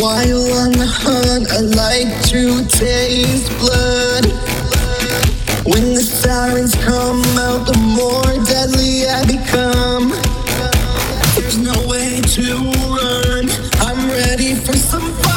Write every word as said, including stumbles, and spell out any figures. While on the hunt, I like to taste blood. When the sirens come out, the more deadly I become. There's no way to run, I'm ready for some fun.